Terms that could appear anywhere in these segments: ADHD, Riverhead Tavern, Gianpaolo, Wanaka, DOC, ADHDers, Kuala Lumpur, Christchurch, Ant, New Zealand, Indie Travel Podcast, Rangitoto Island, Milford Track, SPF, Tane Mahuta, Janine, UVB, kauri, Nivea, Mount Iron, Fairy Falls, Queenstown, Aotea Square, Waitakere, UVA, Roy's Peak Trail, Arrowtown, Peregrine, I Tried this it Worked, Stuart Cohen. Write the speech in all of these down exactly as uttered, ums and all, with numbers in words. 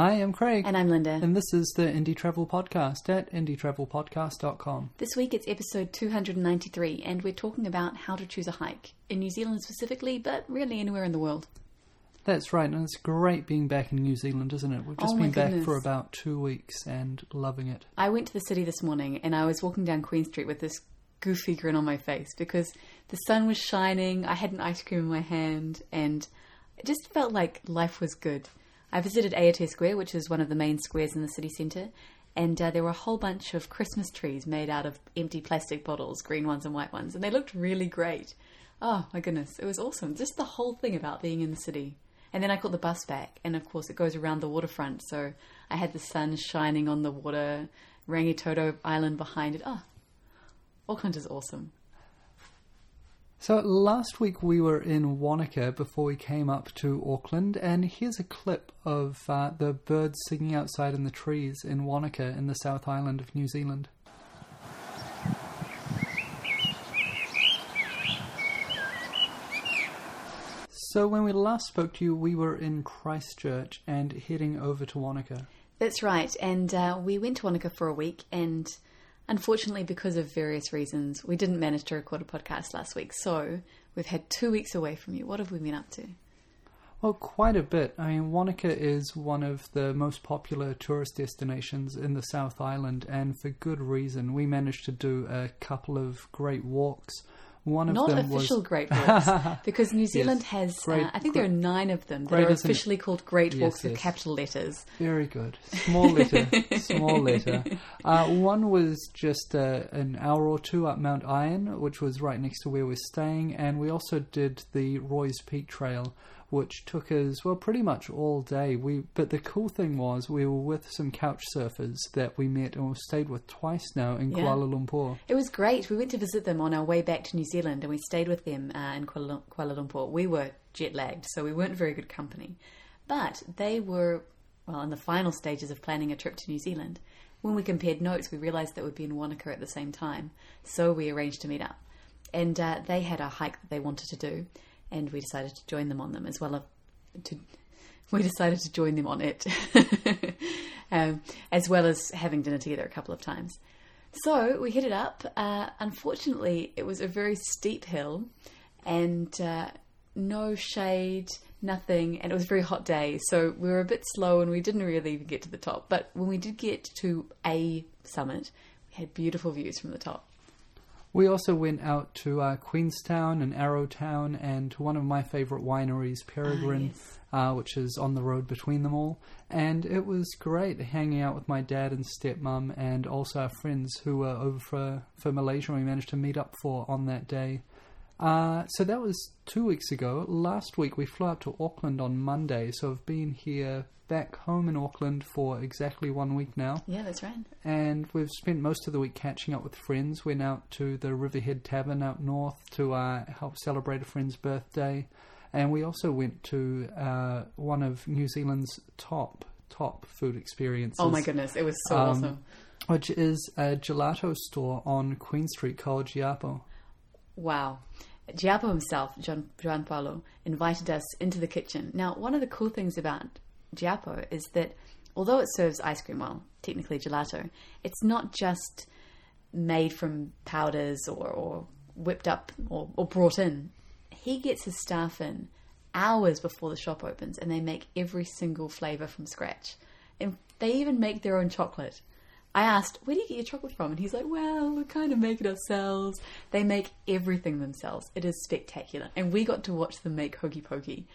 Hi, I'm Craig. And I'm Linda. And this is the Indie Travel Podcast at indie travel podcast dot com. This week it's episode two hundred ninety-three, and we're talking about how to choose a hike, in New Zealand specifically, but really anywhere in the world. That's right, and it's great being back in New Zealand, isn't it? We've just oh been goodness. back for about two weeks and loving it. I went to the city this morning, and I was walking down Queen Street with this goofy grin on my face because the sun was shining, I had an ice cream in my hand, and it just felt like life was good. I visited Aotea Square, which is one of the main squares in the city centre, and uh, there were a whole bunch of Christmas trees made out of empty plastic bottles, green ones and white ones, and they looked really great. Oh my goodness, it was awesome. Just the whole thing about being in the city. And then I caught the bus back, and of course it goes around the waterfront, so I had the sun shining on the water, Rangitoto Island behind it. Oh, Auckland is awesome. So last week we were in Wanaka before we came up to Auckland, and here's a clip of uh, the birds singing outside in the trees in Wanaka in the South Island of New Zealand. So when we last spoke to you, we were in Christchurch and heading over to Wanaka. That's right, and uh, we went to Wanaka for a week, and unfortunately, because of various reasons, we didn't manage to record a podcast last week, so we've had two weeks away from you. What have we been up to? Well, quite a bit. I mean, Wanaka is one of the most popular tourist destinations in the South Island, and for good reason. We managed to do a couple of great walks. One of Not them official was... Great Walks, because New Zealand yes. has, great, uh, I think great, there are nine of them that great, are officially called Great Walks yes, with yes. capital letters. Very good. Small letter, small letter. Uh, one was just uh, an hour or two up Mount Iron, which was right next to where we're staying, and we also did the Roy's Peak Trail, which took us, well, pretty much all day. We But the cool thing was we were with some couch surfers that we met and we've stayed with twice now in yeah. Kuala Lumpur. It was great. We went to visit them on our way back to New Zealand and we stayed with them uh, in Kuala Lumpur. We were jet-lagged, so we weren't very good company. But they were, well, in the final stages of planning a trip to New Zealand. When we compared notes, we realised that we'd be in Wanaka at the same time, so we arranged to meet up. And uh, they had a hike that they wanted to do. And we decided to join them on them as well. To, we decided to join them on it, um, as well as having dinner together a couple of times. So we headed up. Uh, unfortunately, it was a very steep hill and uh, no shade, nothing. And it was a very hot day. So we were a bit slow and we didn't really even get to the top. But when we did get to a summit, we had beautiful views from the top. We also went out to uh, Queenstown and Arrowtown and to one of my favourite wineries, Peregrine, oh, yes. uh, which is on the road between them all. And it was great hanging out with my dad and stepmum and also our friends who were over for, for Malaysia and we managed to meet up for on that day. Uh, so that was two weeks ago. Last week we flew out to Auckland on Monday, so I've been here back home in Auckland for exactly one week now. Yeah, that's right. And we've spent most of the week catching up with friends. Went out to the Riverhead Tavern out north to uh, help celebrate a friend's birthday. And we also went to uh, one of New Zealand's top, top food experiences. Oh my goodness, it was so um, awesome. Which is a gelato store on Queen Street called Giapo. Wow. Giapo himself, Gian, Gianpaolo, invited us into the kitchen. Now, one of the cool things about Giapo is that although it serves ice cream, well, technically gelato, it's not just made from powders or, or whipped up or, or brought in. He gets his staff in hours before the shop opens and they make every single flavour from scratch. And they even make their own chocolate. I asked, where do you get your chocolate from? And he's like, well, we kind of make it ourselves. They make everything themselves. It is spectacular. And we got to watch them make Hokey Pokey.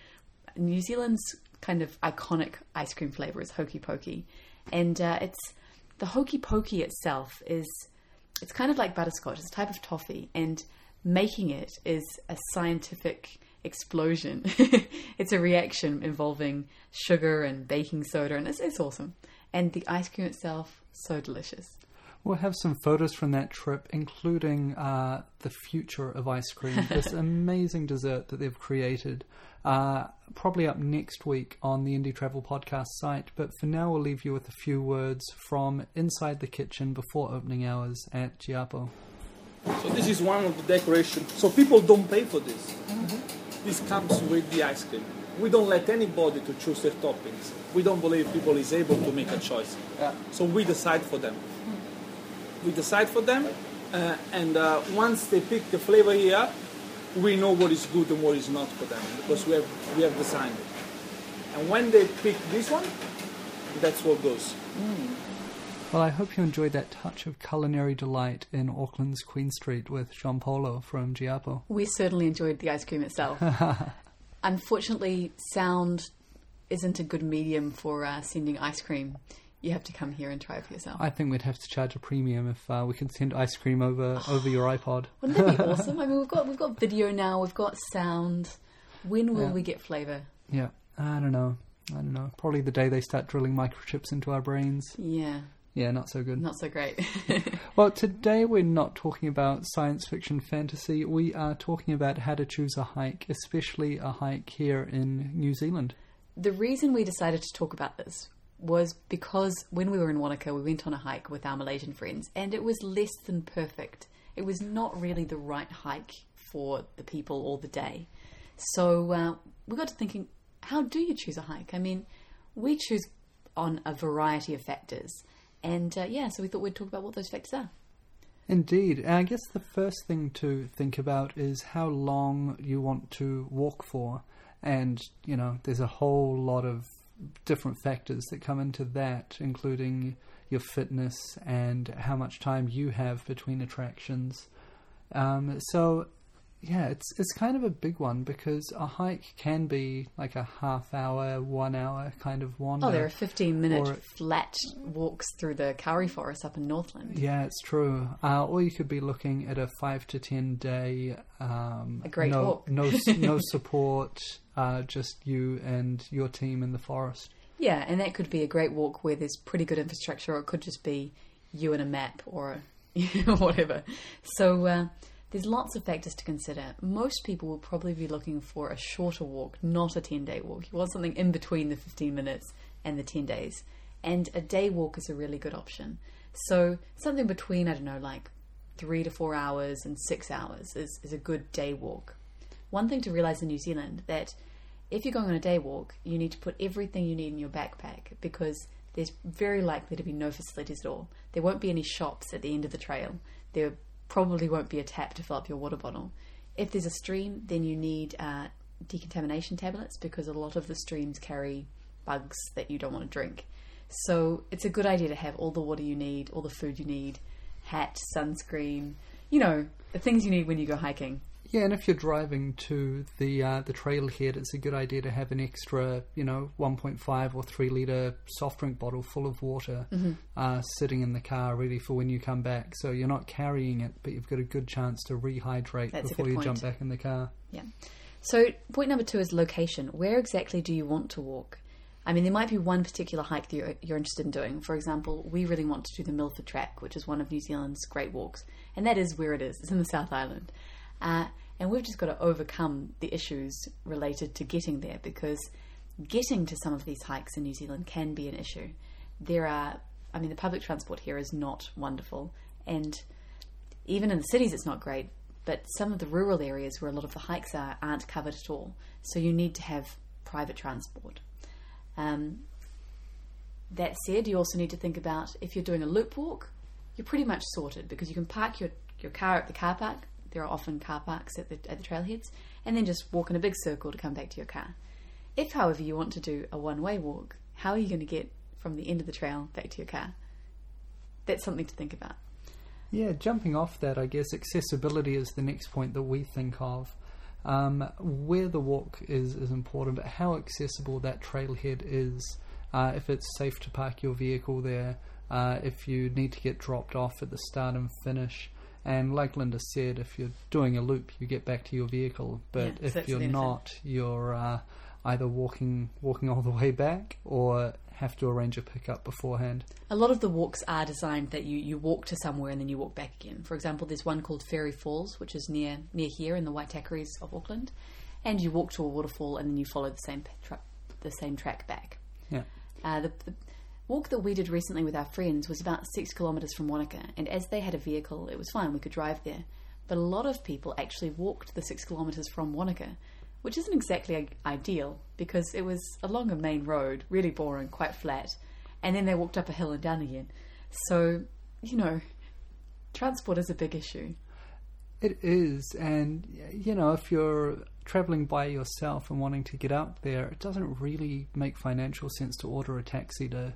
New Zealand's kind of iconic ice cream flavour is Hokey Pokey. And uh, it's the Hokey Pokey itself is, it's kind of like butterscotch. It's a type of toffee. And making it is a scientific explosion. It's a reaction involving sugar and baking soda. And it's, it's awesome. And the ice cream itself, so delicious. We'll have some photos from that trip, including uh, the future of ice cream, this amazing dessert that they've created, uh, probably up next week on the Indie Travel Podcast site. But for now, we'll leave you with a few words from inside the kitchen before opening hours at Giapo. So this is one of the decorations. So people don't pay for this. Mm-hmm. This comes with the ice cream. we don't let anybody to choose their toppings. We don't believe people is able to make a choice. Yeah. So we decide for them. We decide for them, uh, and uh, once they pick the flavor here, we know what is good and what is not for them, because we have we have designed it. And when they pick this one, that's what goes. Mm. Well, I hope you enjoyed that touch of culinary delight in Auckland's Queen Street with Gianpaolo from Giapo. We certainly enjoyed the ice cream itself. Unfortunately, sound isn't a good medium for uh, sending ice cream. You have to come here and try it for yourself. I think we'd have to charge a premium if uh, we can send ice cream over oh, over your iPod. Wouldn't that be awesome? I mean, we've got we've got video now. We've got sound. When will yeah. we get flavour? Yeah, I don't know. I don't know. Probably the day they start drilling microchips into our brains. Yeah. Yeah, not so good. Not so great. Well, today we're not talking about science fiction fantasy. We are talking about how to choose a hike, especially a hike here in New Zealand. The reason we decided to talk about this was because when we were in Wanaka, we went on a hike with our Malaysian friends, and it was less than perfect. It was not really the right hike for the people or the day. So uh, we got to thinking, how do you choose a hike? I mean, we choose on a variety of factors. And, uh, yeah, so we thought we'd talk about what those factors are. Indeed. And I guess the first thing to think about is how long you want to walk for. And, you know, there's a whole lot of different factors that come into that, including your fitness and how much time you have between attractions. Um, so, yeah, it's it's kind of a big one, because a hike can be like a half hour, one hour kind of wander. Oh, there are fifteen minute or, flat walks through the kauri forest up in Northland. Yeah, it's true. Uh, or you could be looking at a five to ten day... Um, a great no, walk. no, no support, uh, just you and your team in the forest. Yeah, and that could be a great walk where there's pretty good infrastructure, or it could just be you and a map or whatever. So... Uh, There's lots of factors to consider. Most people will probably be looking for a shorter walk, not a ten-day walk. You want something in between the fifteen minutes and the ten days. And a day walk is a really good option. So something between, I don't know, like three to four hours and six hours is, is a good day walk. One thing to realize in New Zealand, that if you're going on a day walk, you need to put everything you need in your backpack, because there's very likely to be no facilities at all. There won't be any shops at the end of the trail. There probably won't be a tap to fill up your water bottle. If there's a stream, then you need uh, decontamination tablets, because a lot of the streams carry bugs that you don't want to drink. So it's a good idea to have all the water you need, all the food you need, hat, sunscreen, you know, the things you need when you go hiking. Yeah, and if you're driving to the uh, the trailhead, it's a good idea to have an extra, you know, one point five or three litre soft drink bottle full of water mm-hmm. uh, sitting in the car ready for when you come back. So you're not carrying it, but you've got a good chance to rehydrate That's before you point. jump back in the car. Yeah. So point number two is location. Where exactly do you want to walk? I mean, there might be one particular hike that you're, you're interested in doing. For example, we really want to do the Milford Track, which is one of New Zealand's great walks. And that is where it is. It's in the South Island. Uh, and we've just got to overcome the issues related to getting there, because getting to some of these hikes in New Zealand can be an issue. There are, I mean, the public transport here is not wonderful, and even in the cities it's not great, but some of the rural areas where a lot of the hikes are aren't covered at all, so you need to have private transport. Um, that said, you also need to think about, if you're doing a loop walk, you're pretty much sorted, because you can park your, your car at the car park. There are often car parks at the, at the trailheads, and then just walk in a big circle to come back to your car. If, however, you want to do a one-way walk, how are you going to get from the end of the trail back to your car? That's something to think about. Yeah, jumping off that, I guess accessibility is the next point that we think of. Um, where the walk is is important, but how accessible that trailhead is, uh, if it's safe to park your vehicle there, uh, if you need to get dropped off at the start and finish. And like Linda said, if you're doing a loop, you get back to your vehicle. But yeah, if you're not, you're uh, either walking walking all the way back, or have to arrange a pickup beforehand. A lot of the walks are designed that you, you walk to somewhere and then you walk back again. For example, there's one called Fairy Falls, which is near near here in the Waitakere's of Auckland. And you walk to a waterfall and then you follow the same, tra- the same track back. Yeah. Uh, the, the walk that we did recently with our friends was about six kilometres from Wanaka, and as they had a vehicle, it was fine, we could drive there. But a lot of people actually walked the six kilometres from Wanaka, which isn't exactly ideal because it was along a main road, really boring, quite flat, and then they walked up a hill and down again. So, you know, transport is a big issue. It is, and, you know, if you're travelling by yourself and wanting to get up there, it doesn't really make financial sense to order a taxi to,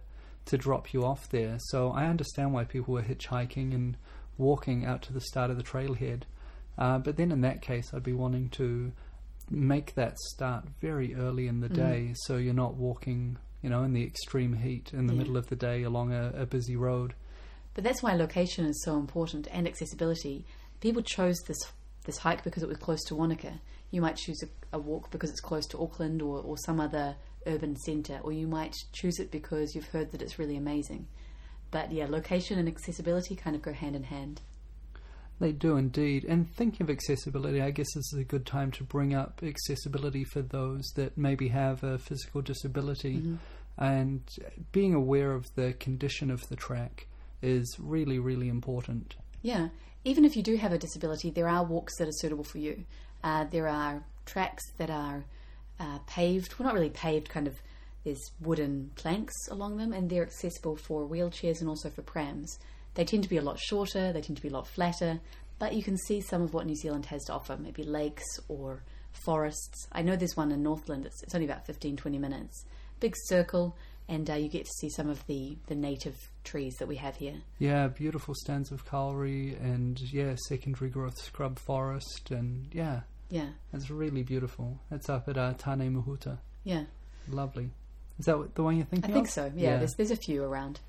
to drop you off there. So I understand why people were hitchhiking and walking out to the start of the trailhead. Uh, but then in that case, I'd be wanting to make that start very early in the day, mm. so you're not walking, you know, in the extreme heat in the yeah. middle of the day along a, a busy road. But that's why location is so important, and accessibility. People chose this this hike because it was close to Wanaka. You might choose a, a walk because it's close to Auckland or, or some other urban centre, or you might choose it because you've heard that it's really amazing. But yeah, location and accessibility kind of go hand in hand. They do indeed. And thinking of accessibility, I guess this is a good time to bring up accessibility for those that maybe have a physical disability. Mm-hmm. And being aware of the condition of the track is really, really important. Yeah. Even if you do have a disability, there are walks that are suitable for you. Uh, there are tracks that are uh, paved. Well, not really paved, kind of, there's wooden planks along them, and they're accessible for wheelchairs and also for prams. They tend to be a lot shorter, they tend to be a lot flatter, but you can see some of what New Zealand has to offer, maybe lakes or forests. I know there's one in Northland, it's, it's only about fifteen to twenty minutes. Big circle, and uh, you get to see some of the, the native trees that we have here. Yeah, beautiful stands of kauri and, yeah, secondary growth scrub forest, and, yeah. Yeah. That's really beautiful. That's up at uh, Tane Mahuta. Yeah. Lovely. Is that the one you're thinking of? I think of? so, yeah. yeah. There's, there's a few around.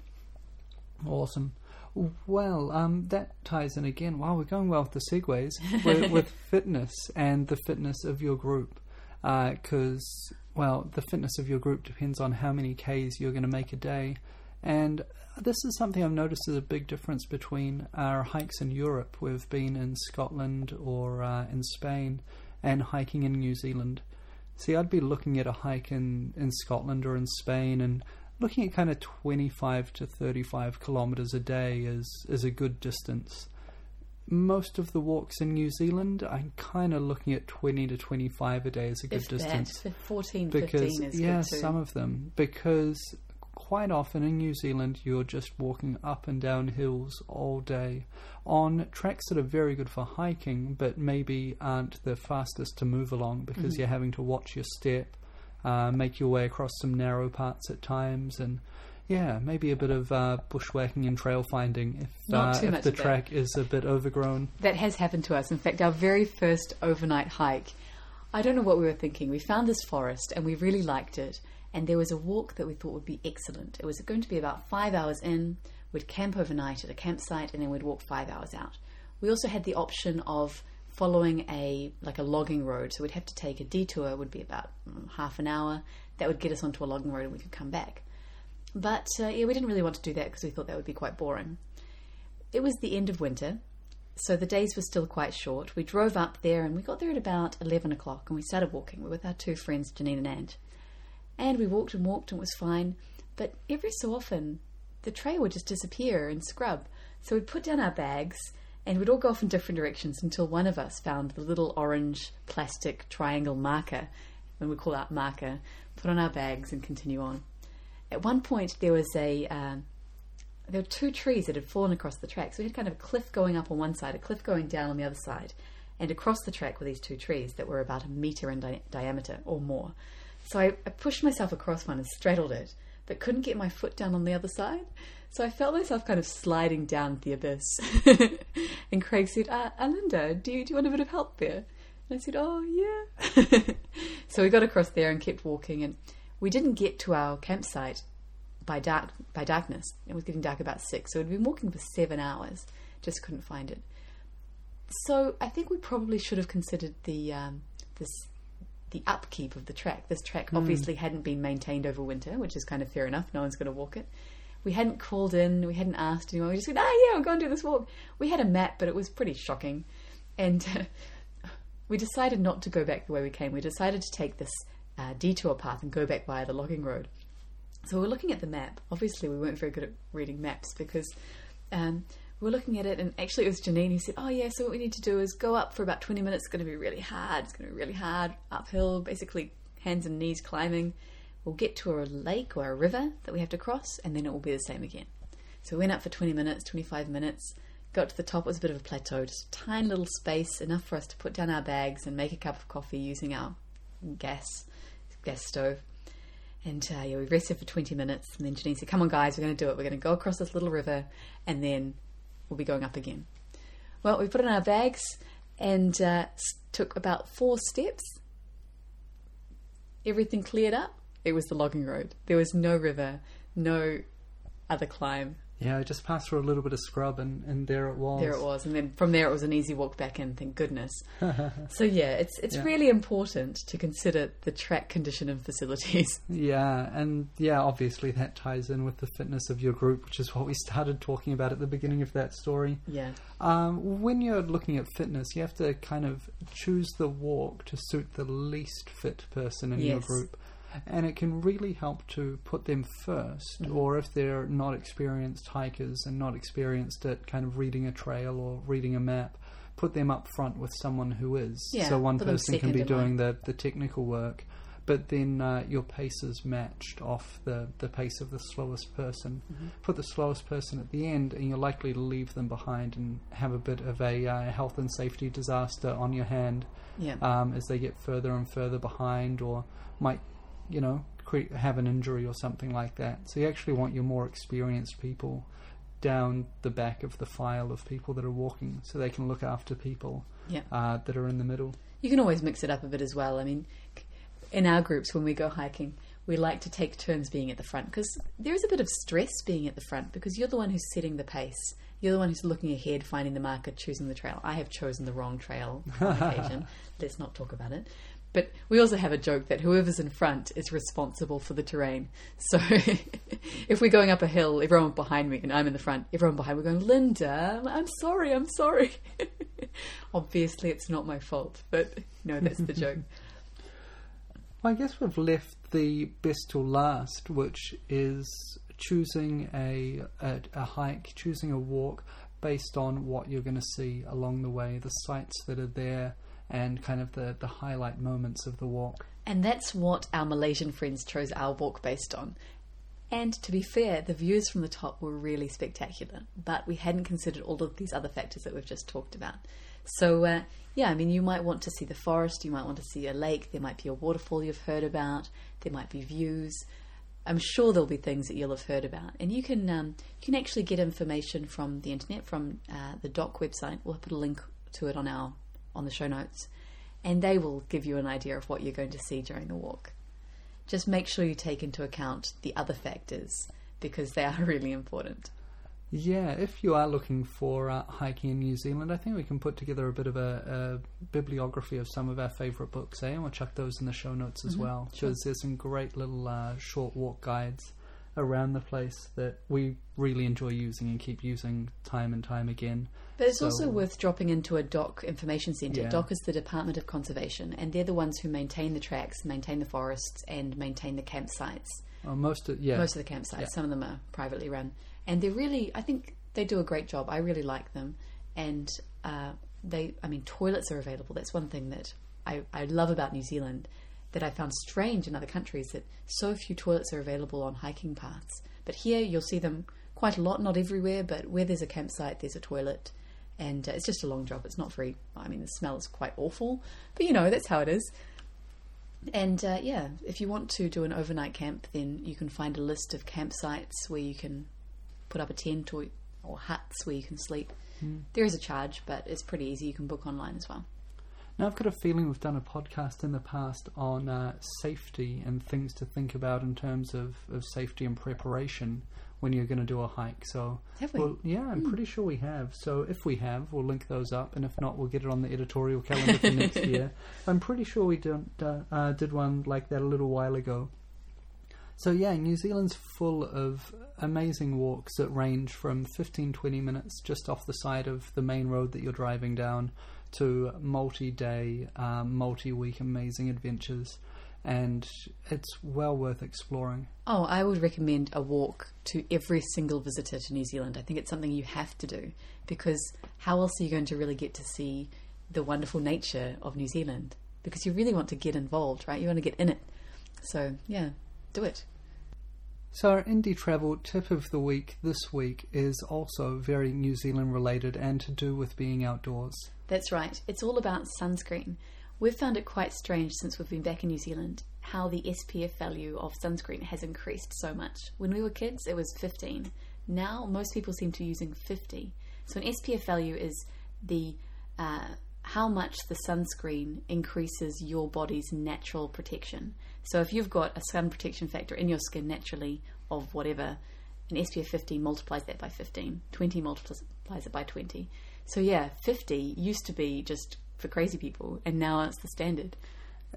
Awesome. Well, um, that ties in again. Wow, we're going well with the segues. We're, with fitness and the fitness of your group. Because, uh, well, the fitness of your group depends on how many Ks you're going to make a day. And this is something I've noticed is a big difference between our hikes in Europe. We've been in Scotland or uh, in Spain, and hiking in New Zealand. See, I'd be looking at a hike in, in Scotland or in Spain and looking at kind of twenty-five to thirty-five kilometres a day is, is a good distance. Most of the walks in New Zealand, I'm kind of looking at twenty to twenty-five a day is a good if distance. That, fourteen, because, fifteen is yeah, good too. Some of them. Because quite often in New Zealand, you're just walking up and down hills all day on tracks that are very good for hiking, but maybe aren't the fastest to move along because mm-hmm. you're having to watch your step. Uh, make your way across some narrow parts at times, and yeah, maybe a bit of uh, bushwhacking and trail finding if, uh, if the track is a bit overgrown. That has happened to us. In fact, our very first overnight hike, I don't know what we were thinking. We found this forest and we really liked it, and there was a walk that we thought would be excellent. It was going to be about five hours in, we'd camp overnight at a campsite, and then we'd walk five hours out. We also had the option of following a like a logging road, so we'd have to take a detour. It would be about mm, half an hour. That would get us onto a logging road and we could come back. But uh, yeah, we didn't really want to do that because we thought that would be quite boring. It was the end of winter, so the days were still quite short. We drove up there and we got there at about eleven o'clock and we started walking. We were with our two friends, Janine and Ant. And we walked and walked and it was fine. But every so often, the trail would just disappear in scrub. So we'd put down our bags and we'd all go off in different directions until one of us found the little orange plastic triangle marker, and we call that marker, put on our bags and continue on. At one point there was a, uh, there were two trees that had fallen across the track. So we had kind of a cliff going up on one side, a cliff going down on the other side, and across the track were these two trees that were about a metre in di- diameter or more. So I, I pushed myself across one and straddled it, but couldn't get my foot down on the other side. So I felt myself kind of sliding down the abyss. And Craig said, uh, Alinda, do you, do you want a bit of help there? And I said, oh, yeah. So we got across there and kept walking. And we didn't get to our campsite by dark by darkness. It was getting dark about six. So we'd been walking for seven hours. Just couldn't find it. So I think we probably should have considered the um, this the upkeep of the track. This track mm. obviously hadn't been maintained over winter, which is kind of fair enough. No one's going to walk it. We hadn't called in, we hadn't asked anyone. We just went, ah, yeah, we'll go and do this walk. We had a map, but it was pretty shocking. And uh, we decided not to go back the way we came. We decided to take this uh, detour path and go back via the logging road. So we were looking at the map. Obviously, we weren't very good at reading maps because um, we were looking at it, and actually it was Janine who said, oh yeah, so what we need to do is go up for about twenty minutes. It's going to be really hard. It's going to be really hard, uphill, basically hands and knees climbing. We'll get to a lake or a river that we have to cross, and then it will be the same again. So we went up for twenty minutes, twenty-five minutes, got to the top. It was a bit of a plateau, just a tiny little space, enough for us to put down our bags and make a cup of coffee using our gas gas stove. And uh, yeah, we rested for twenty minutes, and then Janine said, come on guys, we're going to do it. We're going to go across this little river, and then we'll be going up again. Well, we put in our bags and uh, took about four steps. Everything cleared up. It was the logging road. There was no river, no other climb. Yeah, I just passed through a little bit of scrub, and, and there it was. There it was. And then from there it was an easy walk back in, thank goodness. So yeah, it's it's yeah. really important to consider the track condition and facilities. Yeah, and yeah, obviously that ties in with the fitness of your group, which is what we started talking about at the beginning of that story. Yeah. Um, when you're looking at fitness, you have to kind of choose the walk to suit the least fit person in yes. your group. And it can really help to put them first, mm-hmm. or if they're not experienced hikers and not experienced at kind of reading a trail or reading a map, put them up front with someone who is. Yeah, so one person can be doing the, the technical work, but then uh, your pace is matched off the, the pace of the slowest person. Mm-hmm. Put the slowest person at the end, and you're likely to leave them behind and have a bit of a uh, health and safety disaster on your hand yeah. um, as they get further and further behind, or might... you know, create, have an injury or something like that. So you actually want your more experienced people down the back of the file of people that are walking, so they can look after people yeah. uh, that are in the middle. You can always mix it up a bit as well. I mean, in our groups when we go hiking, we like to take turns being at the front, because there is a bit of stress being at the front, because you're the one who's setting the pace. You're the one who's looking ahead, finding the marker, choosing the trail. I have chosen the wrong trail on occasion. Let's not talk about it. But we also have a joke that whoever's in front is responsible for the terrain. So if we're going up a hill, everyone behind me, and I'm in the front, everyone behind me going, Linda, I'm sorry, I'm sorry. Obviously, it's not my fault, but no, that's the joke. Well, I guess we've left the best till last, which is choosing a, a, a hike, choosing a walk based on what you're going to see along the way, the sights that are there, and kind of the, the highlight moments of the walk. And that's what our Malaysian friends chose our walk based on. And to be fair, the views from the top were really spectacular, but we hadn't considered all of these other factors that we've just talked about. So, uh, yeah, I mean, you might want to see the forest, you might want to see a lake, there might be a waterfall you've heard about, there might be views. I'm sure there'll be things that you'll have heard about. And you can um, you can actually get information from the internet, from uh, the D O C website. We'll put a link to it on our on the show notes, and they will give you an idea of what you're going to see during the walk. Just make sure you take into account the other factors, because they are really important. Yeah, if you are looking for uh, hiking in New Zealand, I think we can put together a bit of a, a bibliography of some of our favourite books, eh? And we'll chuck those in the show notes as mm-hmm, well, because sure. there's some great little uh, short walk guides around the place that we really enjoy using and keep using time and time again. But it's so, also worth dropping into a D O C information centre. Yeah. D O C is the Department of Conservation, and they're the ones who maintain the tracks, maintain the forests, and maintain the campsites. Oh, most of, yeah. Most of the campsites. Yeah. Some of them are privately run. And they're really, I think they do a great job. I really like them. And uh, they, I mean, toilets are available. That's one thing that I, I love about New Zealand, that I found strange in other countries, that so few toilets are available on hiking paths. But here you'll see them quite a lot, not everywhere, but where there's a campsite, there's a toilet. And uh, it's just a long job. It's not very, I mean, the smell is quite awful, but you know, that's how it is. And uh, yeah, if you want to do an overnight camp, then you can find a list of campsites where you can put up a tent or, or huts where you can sleep. Mm. There is a charge, but it's pretty easy. You can book online as well. Now, I've got a feeling we've done a podcast in the past on uh, safety and things to think about in terms of, of safety and preparation when you're going to do a hike. So, have we? Well, yeah, I'm mm. pretty sure we have. So if we have, we'll link those up, and if not, we'll get it on the editorial calendar for next year. I'm pretty sure we did, uh, did one like that a little while ago. So yeah, New Zealand's full of amazing walks that range from fifteen to twenty minutes just off the side of the main road that you're driving down, to multi-day, um, multi-week amazing adventures. and it's well worth exploring. Oh, I would recommend a walk to every single visitor to New Zealand. I think it's something you have to do, because how else are you going to really get to see the wonderful nature of New Zealand? Because you really want to get involved, right? You want to get in it. So, yeah, do it. So our indie travel tip of the week this week is also very New Zealand related and to do with being outdoors. That's right. It's all about sunscreen. We've found it quite strange since we've been back in New Zealand how the S P F value of sunscreen has increased so much. When we were kids, it was fifteen. Now, most people seem to be using fifty. So an S P F value is the uh, how much the sunscreen increases your body's natural protection. So if you've got a sun protection factor in your skin naturally of whatever, an S P F fifty multiplies that by fifteen. twenty multiplies it by twenty. So yeah, fifty used to be just for crazy people, and now it's the standard.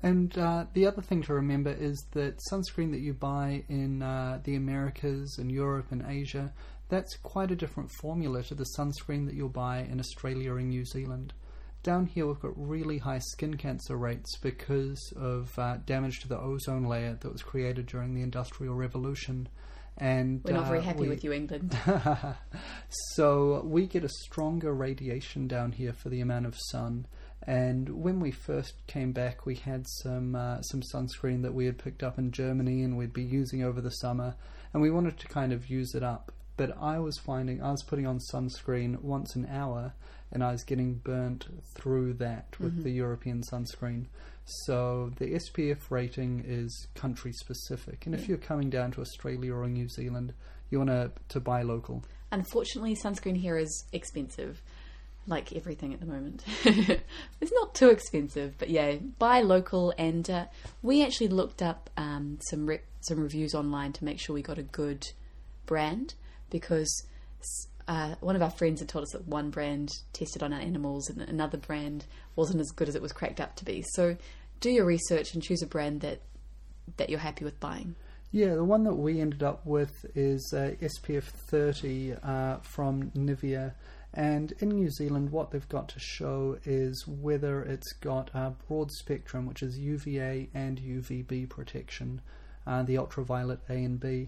And uh, the other thing to remember is that sunscreen that you buy in uh, the Americas and Europe and Asia, that's quite a different formula to the sunscreen that you'll buy in Australia and New Zealand. Down here we've got really high skin cancer rates because of uh, damage to the ozone layer that was created during the Industrial Revolution. And we're not uh, very happy we... with you, England. So we get a stronger radiation down here for the amount of sun. And when we first came back, we had some uh, some sunscreen that we had picked up in Germany and we'd be using over the summer, and we wanted to kind of use it up. But I was finding I was putting on sunscreen once an hour, and I was getting burnt through that with mm-hmm. the European sunscreen. So the S P F rating is country specific, and yeah. if you're coming down to Australia or New Zealand, you want to to buy local. Unfortunately, sunscreen here is expensive. Like everything at the moment. It's not too expensive, but yeah, buy local. And uh, we actually looked up um, some re- some reviews online to make sure we got a good brand, because uh, one of our friends had told us that one brand tested on our animals and another brand wasn't as good as it was cracked up to be. So do your research and choose a brand that that you're happy with buying. Yeah, the one that we ended up with is uh, S P F thirty uh, from Nivea. And in New Zealand, what they've got to show is whether it's got a broad spectrum, which is U V A and U V B protection, uh, the ultraviolet A and B.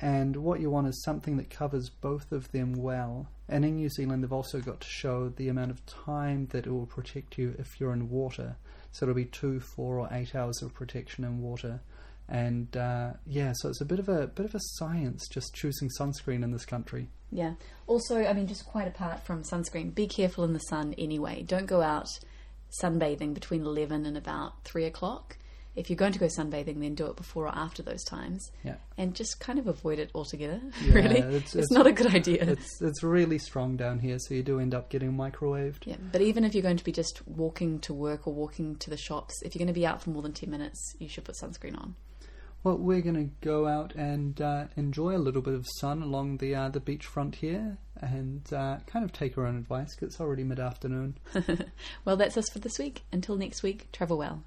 And what you want is something that covers both of them well. And in New Zealand, they've also got to show the amount of time that it will protect you if you're in water. So it'll be two, four, or eight hours of protection in water. And uh, yeah, so it's a bit of a bit of a science just choosing sunscreen in this country. Yeah. Also, I mean, just quite apart from sunscreen, be careful in the sun anyway. Don't go out sunbathing between eleven and about three o'clock. If you're going to go sunbathing, then do it before or after those times. Yeah. And just kind of avoid it altogether. Yeah, really, it's, it's, it's not a good idea. It's it's really strong down here, so you do end up getting microwaved. Yeah. But even if you're going to be just walking to work or walking to the shops, if you're going to be out for more than ten minutes, you should put sunscreen on. Well, we're going to go out and uh, enjoy a little bit of sun along the uh, the beachfront here and uh, kind of take our own advice, because it's already mid-afternoon. Well, that's us for this week. Until next week, travel well.